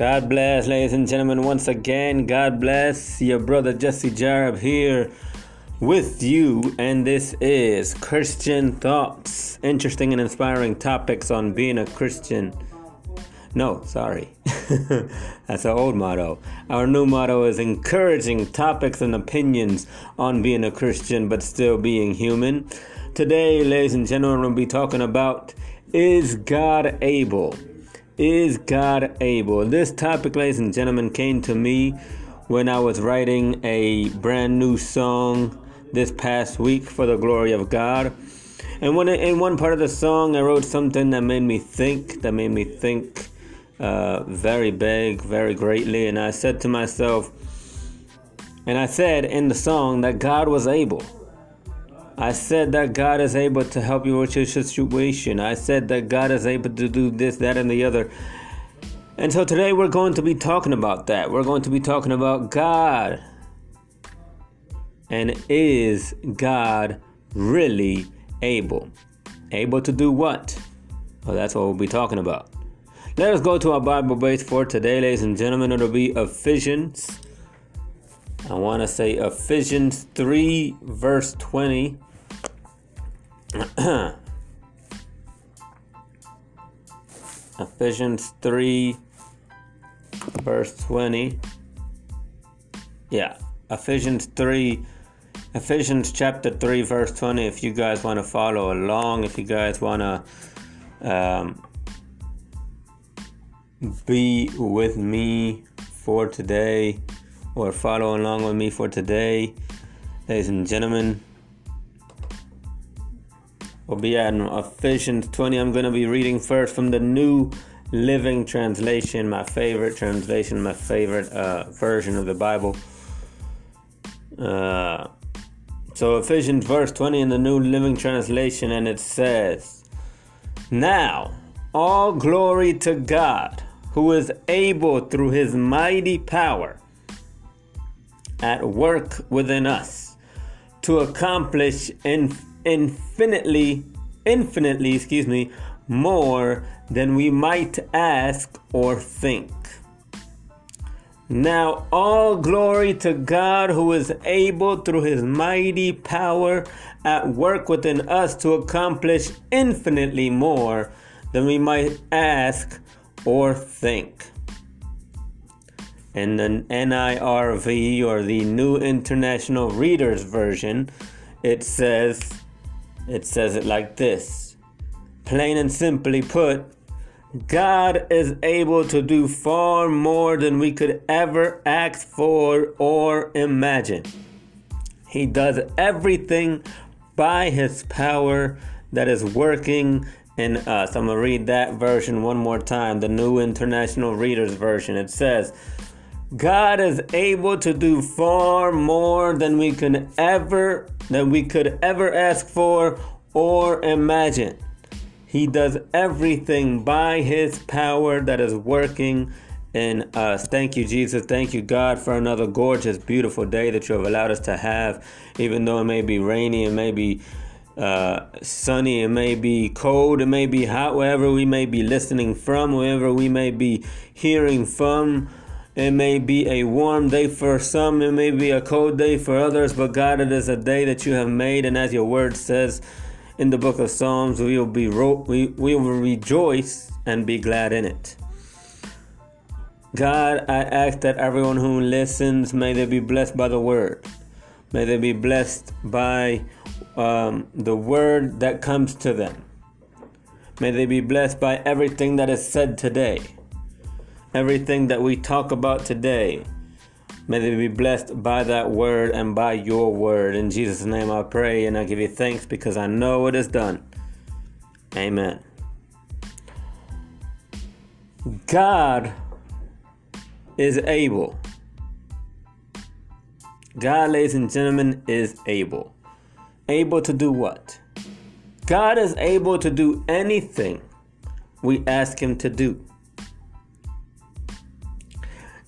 God bless, ladies and gentlemen. Once again, God bless. Your brother Jesse Jarrett here with you, and this is Christian Thoughts. Interesting and inspiring topics on being a Christian. No, sorry. That's our old motto. Our new motto is encouraging topics and opinions on being a Christian but still being human. Today, ladies and gentlemen, we'll be talking about, is God able? Is God able? This topic, ladies and gentlemen, came to me when I was writing a brand new song this past week for the glory of God. And when in one part of the song, I wrote something that made me think, very big, very greatly. And I said to myself, and I said in the song that God was able. I said that God is able to help you with your situation. I said that God is able to do this, that, and the other. And so today we're going to be talking about that. We're going to be talking about God. And is God really able? Able to do what? Well, that's what we'll be talking about. Let us go to our Bible base for today, ladies and gentlemen. It'll be Ephesians. I want to say Ephesians 3, verse 20. Ephesians 3, verse 20. Yeah, Ephesians chapter 3, verse 20. If you guys want to follow along, if you guys want to be with me for today, or follow along with me for today, ladies and gentlemen, we'll be at Ephesians 20. I'm going to be reading first from the New Living Translation, my favorite translation, my favorite version of the Bible. So Ephesians verse 20 in the New Living Translation, and it says, "Now all glory to God, who is able through his mighty power at work within us to accomplish infinitely, more than we might ask or think." Now all glory to God, who is able through his mighty power at work within us to accomplish infinitely more than we might ask or think. And the NIRV, or the New International Reader's Version, it says it like this. Plain and simply put, God is able to do far more than we could ever ask for or imagine. He does everything by his power that is working in us. I'm going to read that version one more time, the New International Reader's Version. It says, God is able to do far more than we could ever ask for or imagine. He does everything by his power that is working in us. Thank you, Jesus. Thank you, God, for another gorgeous, beautiful day that you have allowed us to have. Even though it may be rainy, it may be sunny, it may be cold, it may be hot, wherever we may be listening from, wherever we may be hearing from. It may be a warm day for some, it may be a cold day for others, but God, it is a day that you have made, and as your word says in the book of Psalms, we will rejoice and be glad in it. God, I ask that everyone who listens, may they be blessed by the word. May they be blessed by the word that comes to them. May they be blessed by everything that is said today. Everything that we talk about today, may they be blessed by that word and by your word. In Jesus' name I pray, and I give you thanks because I know it is done. Amen. God is able. God, ladies and gentlemen, is able. Able to do what? God is able to do anything we ask him to do.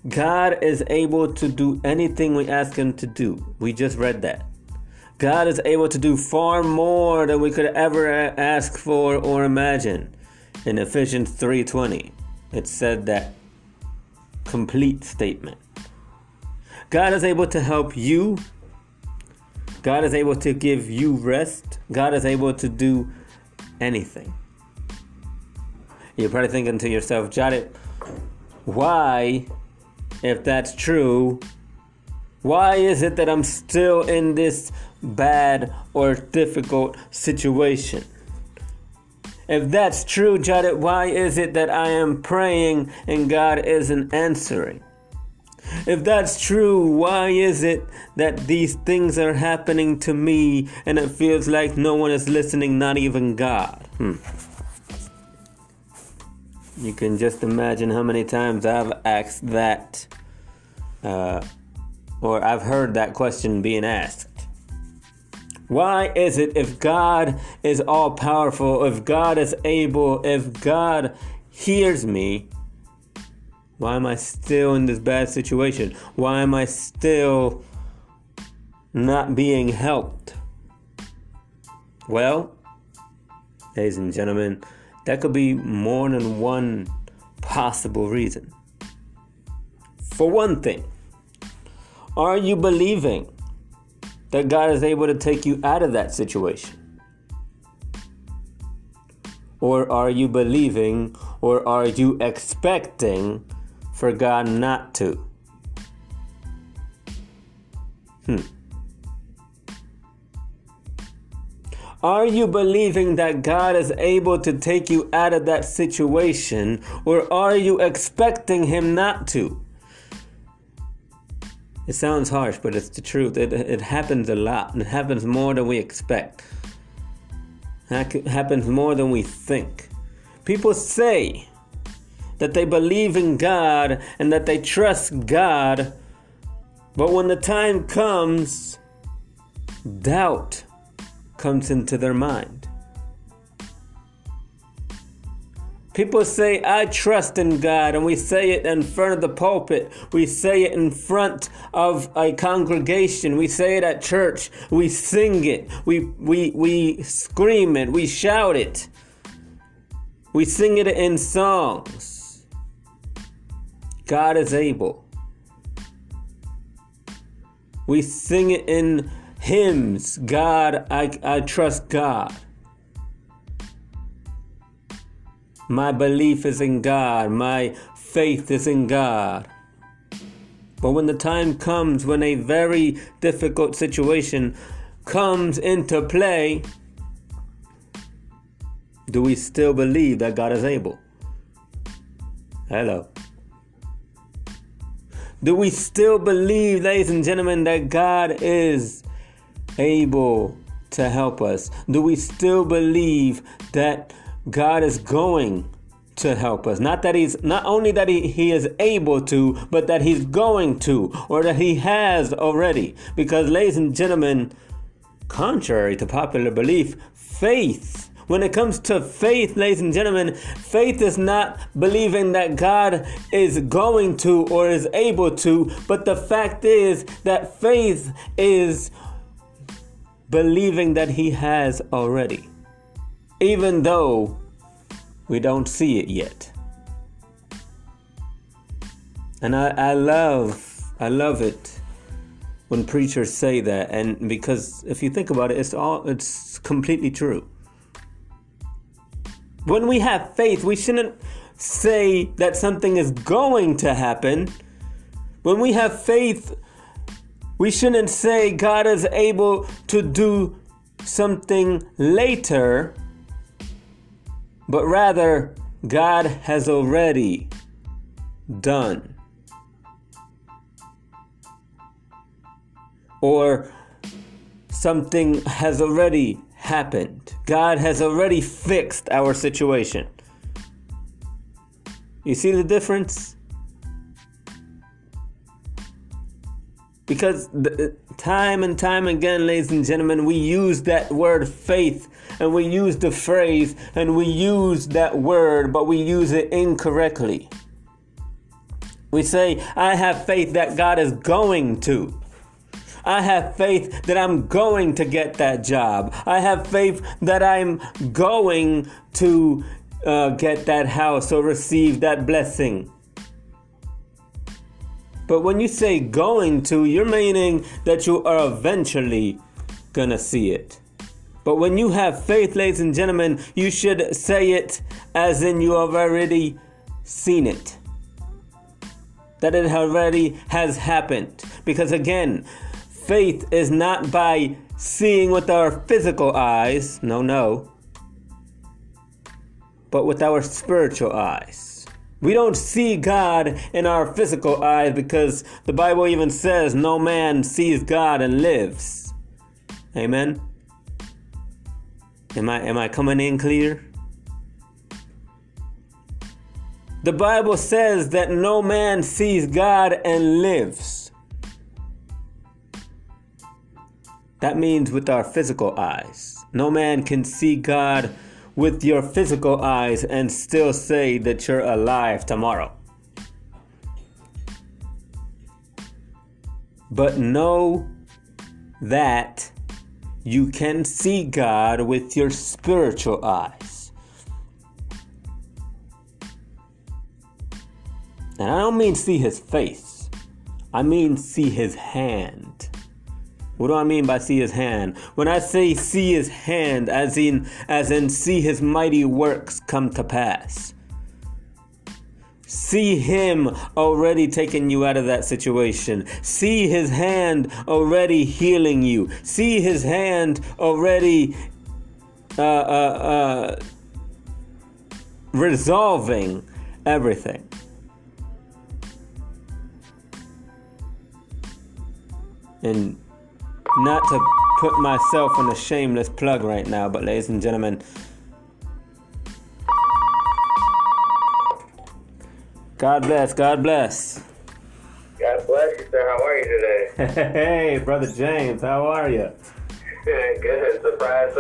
God is able to do anything we ask him to do. We just read that. God is able to do far more than we could ever ask for or imagine. In Ephesians 3:20, it said that complete statement. God is able to help you. God is able to give you rest. God is able to do anything. You're probably thinking to yourself, Jarrett, why, if that's true, why is it that I'm still in this bad or difficult situation? If that's true, Jarrett, why is it that I am praying and God isn't answering? If that's true, why is it that these things are happening to me and it feels like no one is listening, not even God? You can just imagine how many times I've asked that, or I've heard that question being asked. Why is it if God is all-powerful, if God is able, if God hears me, why am I still in this bad situation? Why am I still not being helped? Well, ladies and gentlemen, that could be more than one possible reason. For one thing, are you believing that God is able to take you out of that situation? Or are you believing, or are you expecting for God not to? Are you believing that God is able to take you out of that situation, or are you expecting Him not to? It sounds harsh, but it's the truth. It happens a lot. It happens more than we expect. It happens more than we think. People say that they believe in God and that they trust God, but when the time comes, doubt comes into their mind. People say, I trust in God, and we say it in front of the pulpit. We say it in front of a congregation. We say it at church. We sing it. We scream it. We shout it. We sing it in songs. God is able. We sing it in hymns. God, I trust God. My belief is in God. My faith is in God. But when the time comes, when a very difficult situation comes into play, do we still believe that God is able? Hello. Do we still believe, ladies and gentlemen, that God is able to help us? Do we still believe that God is going to help us? Not only that he is able to, but that he's going to, or that he has already. Because, ladies and gentlemen, contrary to popular belief, faith, when it comes to faith, ladies and gentlemen, faith is not believing that God is going to or is able to, but the fact is that faith is believing that he has already, even though we don't see it yet. And I love it when preachers say that, and because if you think about it, it's completely true. When we have faith, we shouldn't say that something is going to happen. When we have faith, we shouldn't say God is able to do something later, but rather, God has already done. Or something has already happened. God has already fixed our situation. You see the difference? Because time and time again, ladies and gentlemen, we use that word faith, and we use the phrase, and we use that word, but we use it incorrectly. We say, I have faith that God is going to. I have faith that I'm going to get that job. I have faith that I'm going to get that house or receive that blessing. But when you say going to, you're meaning that you are eventually gonna see it. But when you have faith, ladies and gentlemen, you should say it as in you have already seen it. That it already has happened. Because again, faith is not by seeing with our physical eyes. No. But with our spiritual eyes. We don't see God in our physical eyes because the Bible even says no man sees God and lives. Amen. Am I coming in clear? The Bible says that no man sees God and lives. That means with our physical eyes. No man can see God with your physical eyes and still say that you're alive tomorrow. But know that you can see God with your spiritual eyes. And I don't mean see his face. I mean see his hand. What do I mean by see his hand? When I say see his hand, as in see his mighty works come to pass. See him already taking you out of that situation. See his hand already healing you. See his hand already resolving everything. And not to put myself on a shameless plug right now, but ladies and gentlemen, God bless. God bless you, sir. How are you today? Hey, Brother James, how are you? Good. Surprise.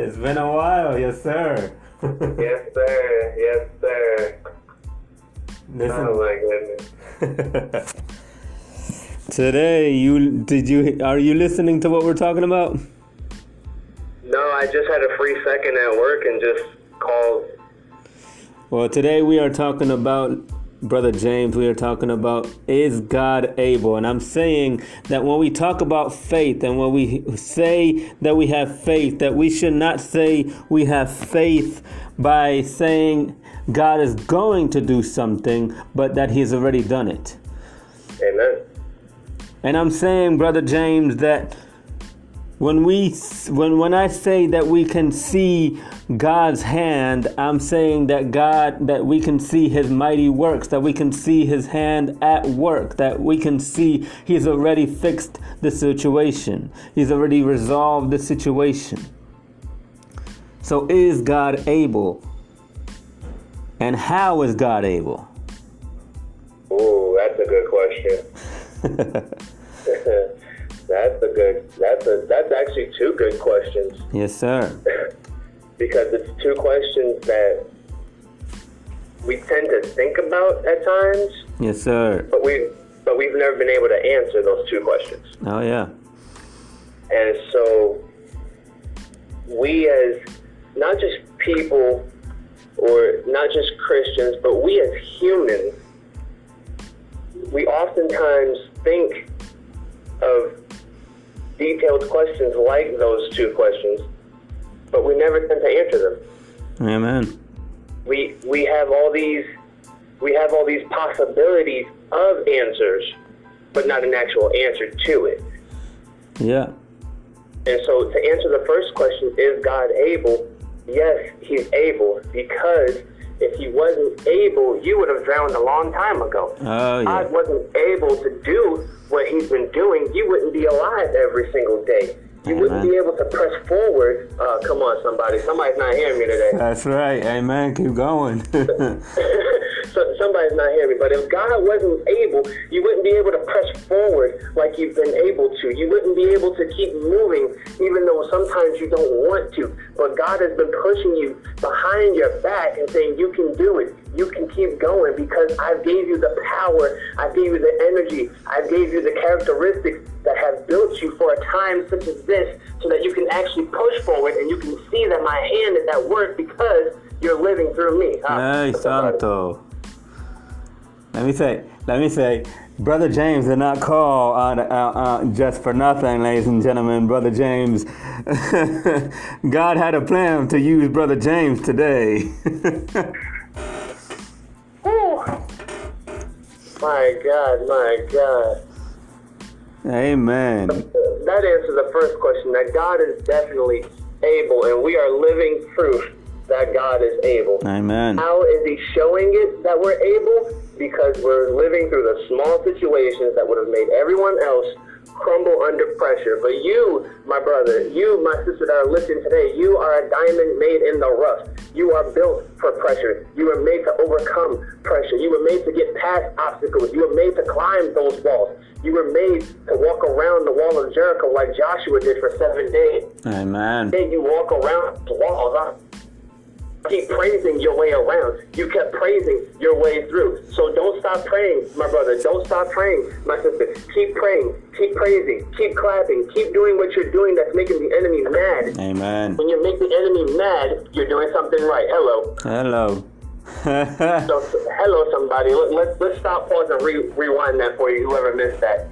It's been a while, yes, sir. Yes, sir. Listen. Oh, my goodness. Today, are you listening to what we're talking about? No, I just had a free second at work and just called. Well, today we are talking about, Brother James, we are talking about, is God able? And I'm saying that when we talk about faith and when we say that we have faith, that we should not say we have faith by saying God is going to do something, but that he's already done it. Amen. And I'm saying, Brother James, that when I say that we can see God's hand, I'm saying that that we can see his mighty works, that we can see his hand at work, that we can see he's already fixed the situation. He's already resolved the situation. So is God able? And how is God able? Ooh, that's a good question. That's actually two good questions. Yes, sir. Because it's two questions that we tend to think about at times. Yes, sir. But we've never been able to answer those two questions. Oh, yeah. And so we as not just people or not just Christians, but we as humans, we oftentimes think of detailed questions like those two questions, but we never tend to answer them. Amen. We have all these possibilities of answers, but not an actual answer to it. Yeah. And so to answer the first question, is God able? Yes, he's able, because if he wasn't able, you would have drowned a long time ago. Oh, yeah. God wasn't able to do what he's been doing, you wouldn't be alive every single day. You Amen. Wouldn't be able to press forward. Come on, somebody. Somebody's not hearing me today. That's right. Amen. Keep going. So somebody's not hearing me. But if God wasn't able, you wouldn't be able to press forward like you've been able to. You wouldn't be able to keep moving, even though sometimes you don't want to. But God has been pushing you behind your back and saying, you can do it. You can keep going because I gave you the power, I gave you the energy, I gave you the characteristics that have built you for a time such as this so that you can actually push forward and you can see that my hand is at work because you're living through me. Ay, santo. Let me say, Brother James did not call just for nothing, ladies and gentlemen. Brother James, God had a plan to use Brother James today. My God, my God. Amen. That answers the first question, that God is definitely able, and we are living proof that God is able. Amen. How is he showing it that we're able? Because we're living through the small situations that would have made everyone else crumble under pressure. But you, my brother, you, my sister that are listening today, you are a diamond made in the rough. You are built for pressure. You were made to overcome pressure. You were made to get past obstacles. You were made to climb those walls. You were made to walk around the wall of Jericho like Joshua did for 7 days. Amen. Then you walk around the walls. Keep praising your way around. You kept praising your way through. So don't stop praying, my brother. Don't stop praying, my sister. Keep praying. Keep praising. Keep clapping. Keep doing what you're doing that's making the enemy mad. Amen. When you make the enemy mad, you're doing something right. Hello. Hello. Hello, somebody. Let's stop, pause, and rewind that for you, whoever missed that.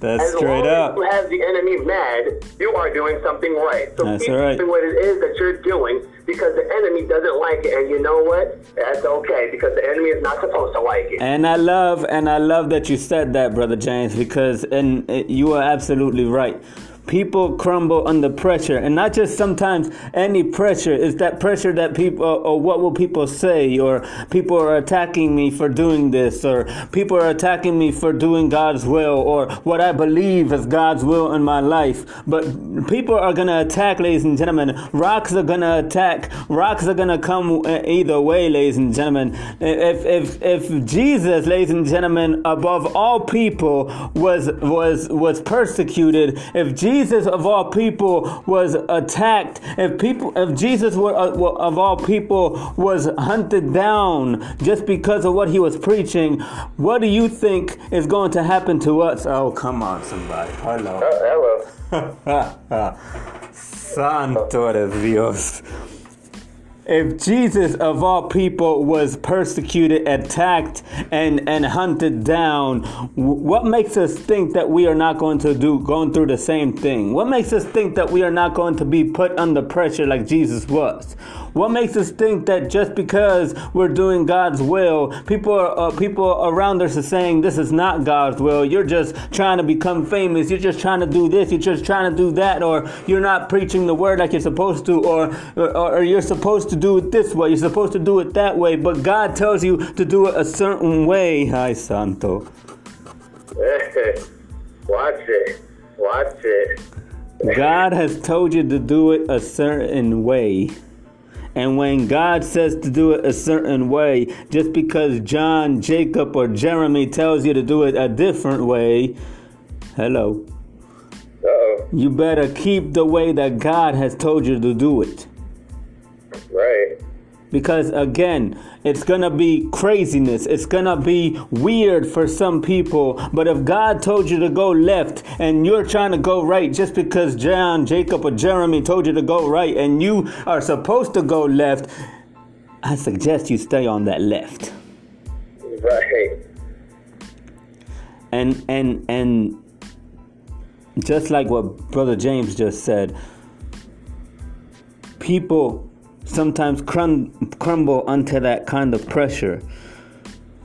That's as straight up. As you have the enemy mad, you are doing something right. So that's keep right. Doing what it is that you're doing, because the enemy doesn't like it, and you know what? That's okay, because the enemy is not supposed to like it. And I love that you said that, Brother James, because you are absolutely right. People crumble under pressure, and not just sometimes any pressure. It's that pressure that people, or what will people say, or people are attacking me for doing this, or people are attacking me for doing God's will, or what I believe is God's will in my life. But people are going to attack, ladies and gentlemen. Rocks are going to attack. Rocks are going to come either way, ladies and gentlemen. If Jesus, ladies and gentlemen, above all people was persecuted, if Jesus of all people was attacked, if Jesus of all people was hunted down just because of what he was preaching, what do you think is going to happen to us? Oh, come on, somebody. Hello. Hello. Santo de Dios. If Jesus of all people was persecuted, attacked, and hunted down, what makes us think that we are not going through the same thing? What makes us think that we are not going to be put under pressure like Jesus was? What makes us think that just because we're doing God's will, people around us are saying this is not God's will? You're just trying to become famous. You're just trying to do this. You're just trying to do that, or you're not preaching the word like you're supposed to, or you're supposed to do it this way. You're supposed to do it that way, but God tells you to do it a certain way. Hi, Santo. Watch it. God has told you to do it a certain way. And when God says to do it a certain way, just because John, Jacob, or Jeremy tells you to do it a different way, hello. Uh-oh. You better keep the way that God has told you to do it. Right. Because again, it's going to be craziness. It's going to be weird for some people. But if God told you to go left and you're trying to go right just because John, Jacob, or Jeremy told you to go right and you are supposed to go left, I suggest you stay on that left. Right. And just like what Brother James just said, people sometimes crumble under that kind of pressure.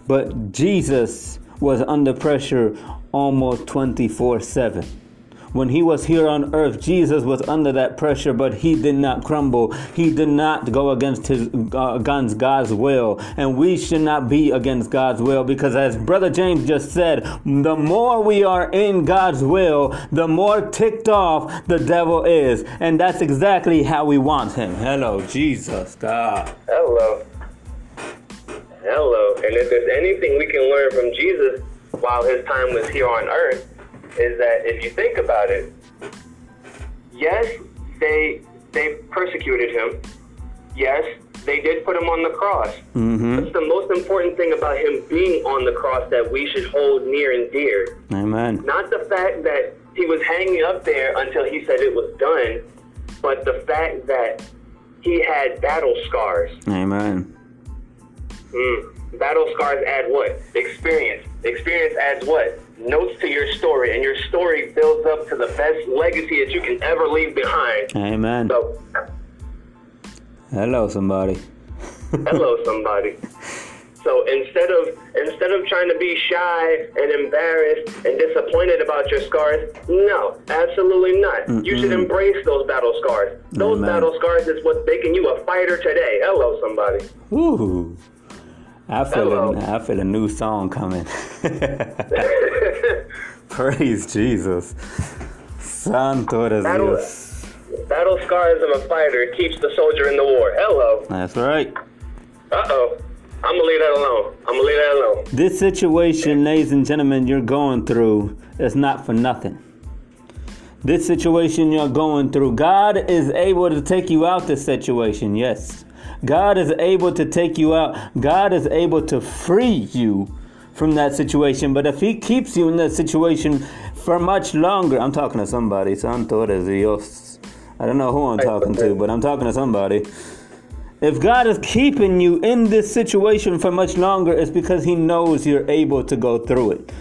But Jesus was under pressure almost 24/7. When he was here on earth, Jesus was under that pressure, but he did not crumble. He did not go against God's will. And we should not be against God's will, because as Brother James just said, the more we are in God's will, the more ticked off the devil is. And that's exactly how we want him. Hello, Jesus, God. Hello. And if there's anything we can learn from Jesus while his time was here on earth, is that if you think about it, yes, they persecuted him. Yes, they did put him on the cross. Mm-hmm. That's the most important thing about him being on the cross that we should hold near and dear. Amen. Not the fact that he was hanging up there until he said it was done, but the fact that he had battle scars. Amen. Battle scars add what? Experience. Experience adds what? Notes to your story, and your story builds up to the best legacy that you can ever leave behind. Amen. So, hello, somebody. Hello, somebody. So instead of trying to be shy and embarrassed and disappointed about your scars, no, absolutely not. Mm-mm. You should embrace those battle scars. Those Amen. Battle scars is what's making you a fighter today. Hello, somebody. Ooh. I feel a new song coming. Praise Jesus. Santo de Dios. Battle scars of a fighter keeps the soldier in the war. Hello. That's right. Uh-oh. I'm going to leave that alone. This situation, ladies and gentlemen, you're going through is not for nothing. This situation you're going through, God is able to take you out this situation, yes. God is able to take you out. God is able to free you from that situation. But if he keeps you in that situation for much longer, I'm talking to somebody. Santo de Dios. I don't know who I'm talking to, but I'm talking to somebody. If God is keeping you in this situation for much longer, it's because he knows you're able to go through it.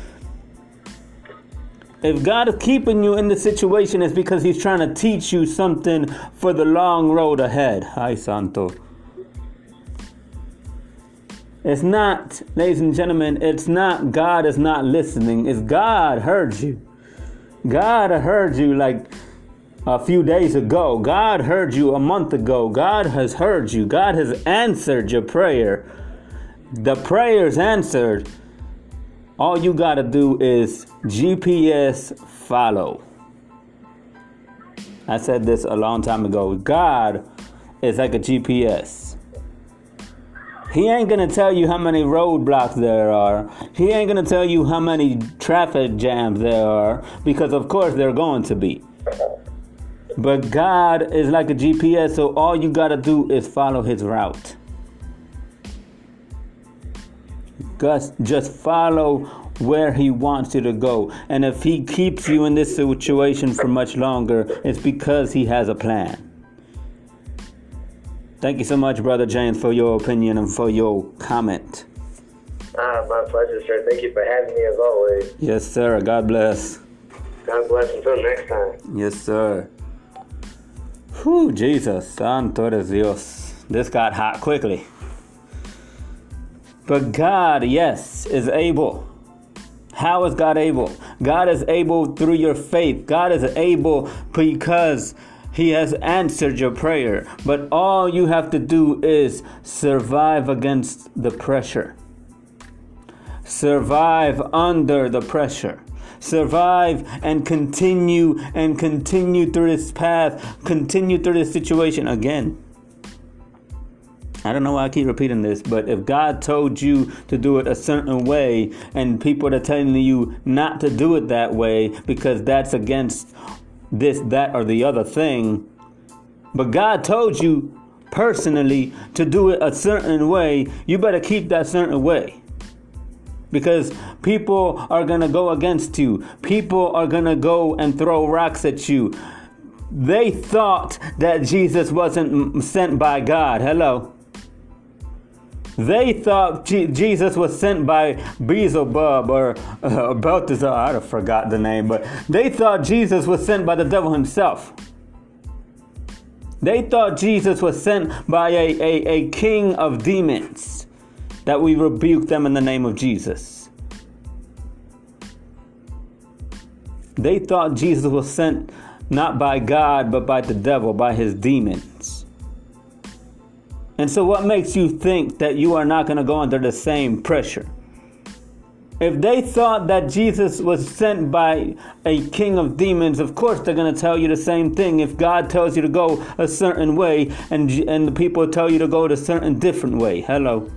If God is keeping you in the situation, it's because he's trying to teach you something for the long road ahead. Ay, Santo. It's not, ladies and gentlemen, it's not God is not listening. It's God heard you. God heard you like a few days ago. God heard you a month ago. God has heard you. God has answered your prayer. The prayer's answered. All you got to do is GPS follow. I said this a long time ago. God is like a GPS. He ain't going to tell you how many roadblocks there are. He ain't going to tell you how many traffic jams there are, because of course they're going to be. But God is like a GPS, so all you got to do is follow his route. Just follow where he wants you to go. And if he keeps you in this situation for much longer, it's because he has a plan. Thank you so much, Brother James, for your opinion and for your comment. My pleasure, sir. Thank you for having me as always. Yes, sir. God bless. God bless. Until next time. Yes, sir. Whew, Jesus. Santo de Dios. This got hot quickly. But God, yes, is able. How is God able? God is able through your faith. God is able because he has answered your prayer. But all you have to do is survive against the pressure. Survive under the pressure. Survive and continue through this path. Continue through this situation again. I don't know why I keep repeating this, but if God told you to do it a certain way and people are telling you not to do it that way because that's against this, that, or the other thing, but God told you personally to do it a certain way, you better keep that certain way. Because people are going to go against you. People are going to go and throw rocks at you. They thought that Jesus wasn't sent by God. Hello. They thought Jesus was sent by Beelzebub or Balthazar. I forgot the name, but they thought Jesus was sent by the devil himself. They thought Jesus was sent by a king of demons. That we rebuke them in the name of Jesus. They thought Jesus was sent not by God, but by the devil, by his demons. And so what makes you think that you are not going to go under the same pressure? If they thought that Jesus was sent by a king of demons, of course they're going to tell you the same thing. If God tells you to go a certain way and the people tell you to go a certain different way. Hello.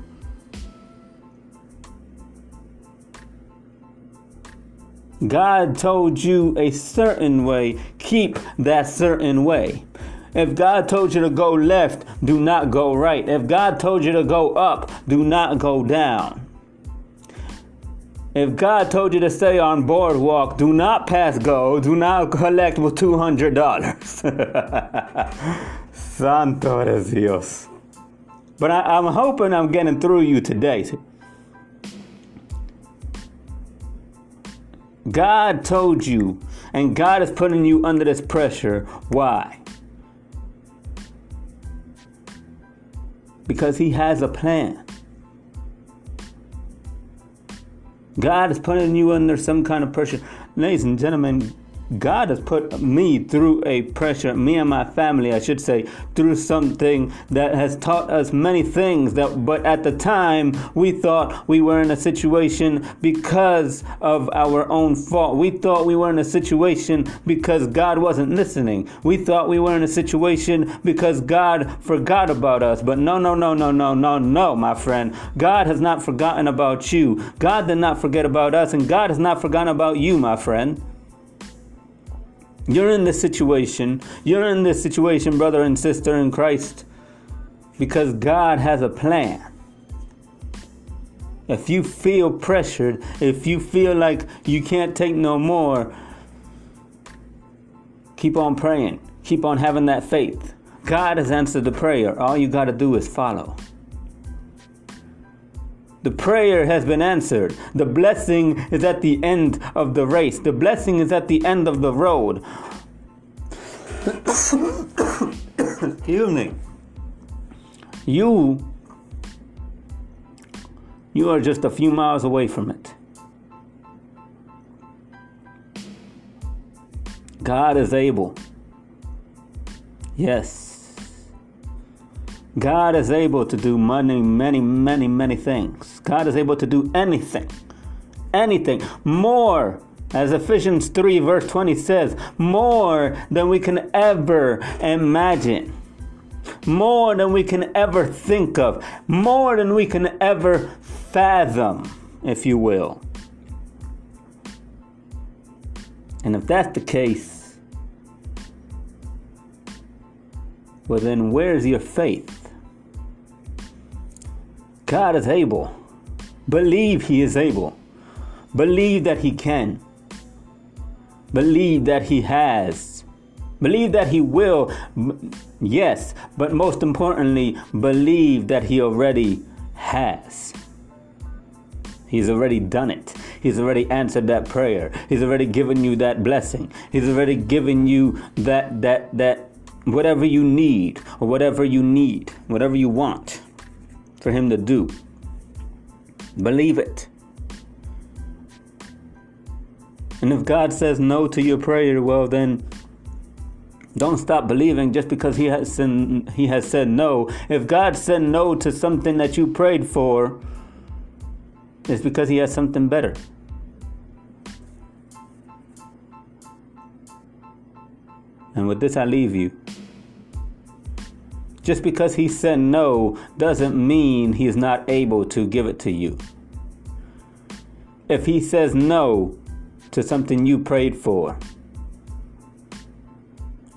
God told you a certain way. Keep that certain way. If God told you to go left, do not go right. If God told you to go up, do not go down. If God told you to stay on boardwalk, do not pass go. Do not collect with $200. Santo de Dios. But I'm hoping I'm getting through you today. God told you, and God is putting you under this pressure. Why? Because he has a plan. God is putting you under some kind of pressure. Ladies and gentlemen, God has put me through a pressure, me and my family, I should say, through something that has taught us many things. But at the time, we thought we were in a situation because of our own fault. We thought we were in a situation because God wasn't listening. We thought we were in a situation because God forgot about us. But no, my friend. God has not forgotten about you. God did not forget about us, and God has not forgotten about you, my friend. You're in this situation. You're in this situation, brother and sister in Christ, because God has a plan. If you feel pressured, if you feel like you can't take no more, keep on praying. Keep on having that faith. God has answered the prayer. All you got to do is follow. The prayer has been answered. The blessing is at the end of the race. The blessing is at the end of the road. Excuse me. You are just a few miles away from it. God is able. Yes. God is able to do many things. God is able to do anything, more, as Ephesians 3 verse 20 says, more than we can ever imagine, more than we can ever think of, more than we can ever fathom, if you will. And if that's the case, well then where's your faith? God is able. Believe he is able. Believe that he can. Believe that he has. Believe that he will. Yes, but most importantly, believe that he already has. He's already done it. He's already answered that prayer. He's already given you that blessing. He's already given you that whatever you need, or whatever you want for him to do. Believe it. And if God says no to your prayer, well then don't stop believing just because he has said no. If God said no to something that you prayed for, it's because he has something better. And with this I leave you. Just because he said no doesn't mean he's not able to give it to you. If he says no to something you prayed for,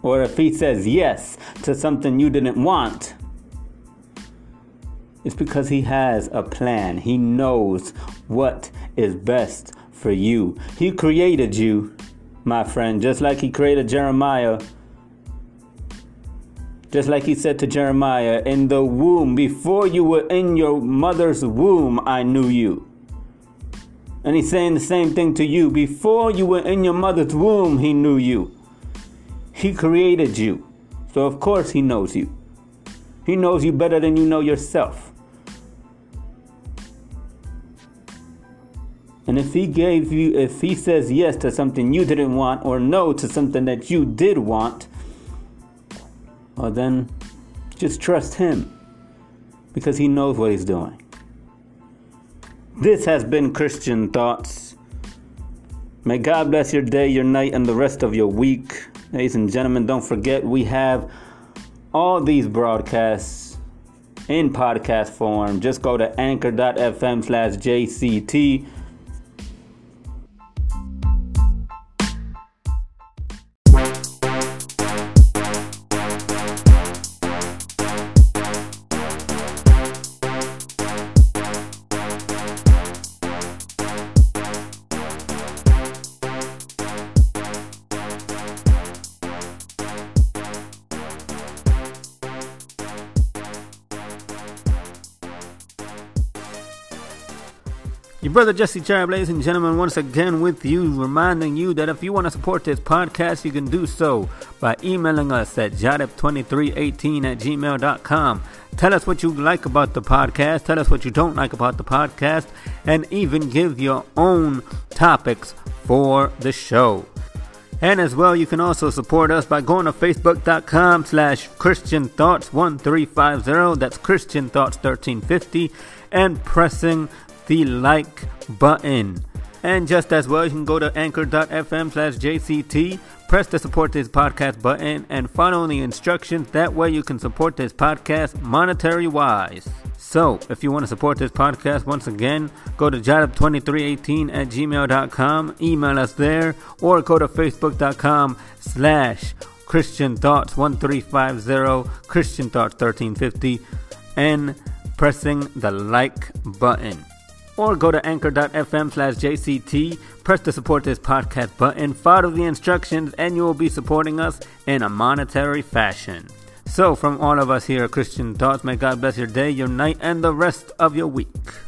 or if he says yes to something you didn't want, it's because he has a plan. He knows what is best for you. He created you, my friend, just like he created Jeremiah. Just like he said to Jeremiah, in the womb, before you were in your mother's womb, I knew you. And he's saying the same thing to you. Before you were in your mother's womb, he knew you. He created you. So of course he knows you. He knows you better than you know yourself. And if he says yes to something you didn't want, or no to something that you did want, well then, just trust him, because he knows what he's doing. This has been Christian Thoughts. May God bless your day, your night, and the rest of your week. Ladies and gentlemen, don't forget we have all these broadcasts in podcast form. Just go to anchor.fm/JCT. Your brother Jesse Jarrett, ladies and gentlemen, once again with you, reminding you that if you want to support this podcast, you can do so by emailing us at jarrett2318@gmail.com. Tell us what you like about the podcast, tell us what you don't like about the podcast, and even give your own topics for the show. And as well, you can also support us by going to facebook.com/Christian Thoughts 1350, that's Christian Thoughts 1350, and pressing the like button. And just as well, you can go to anchor.fm/JCT, press the support this podcast button, and follow the instructions. That way you can support this podcast monetary wise. So if you want to support this podcast, once again, go to jotup2318@gmail.com, email us there, or go to facebook.com/Christian Thoughts 1350, Christian Thoughts 1350, and pressing the like button. Or go to anchor.fm/JCT, press the support this podcast button, follow the instructions, and you will be supporting us in a monetary fashion. So from all of us here at Christian Thoughts, may God bless your day, your night, and the rest of your week.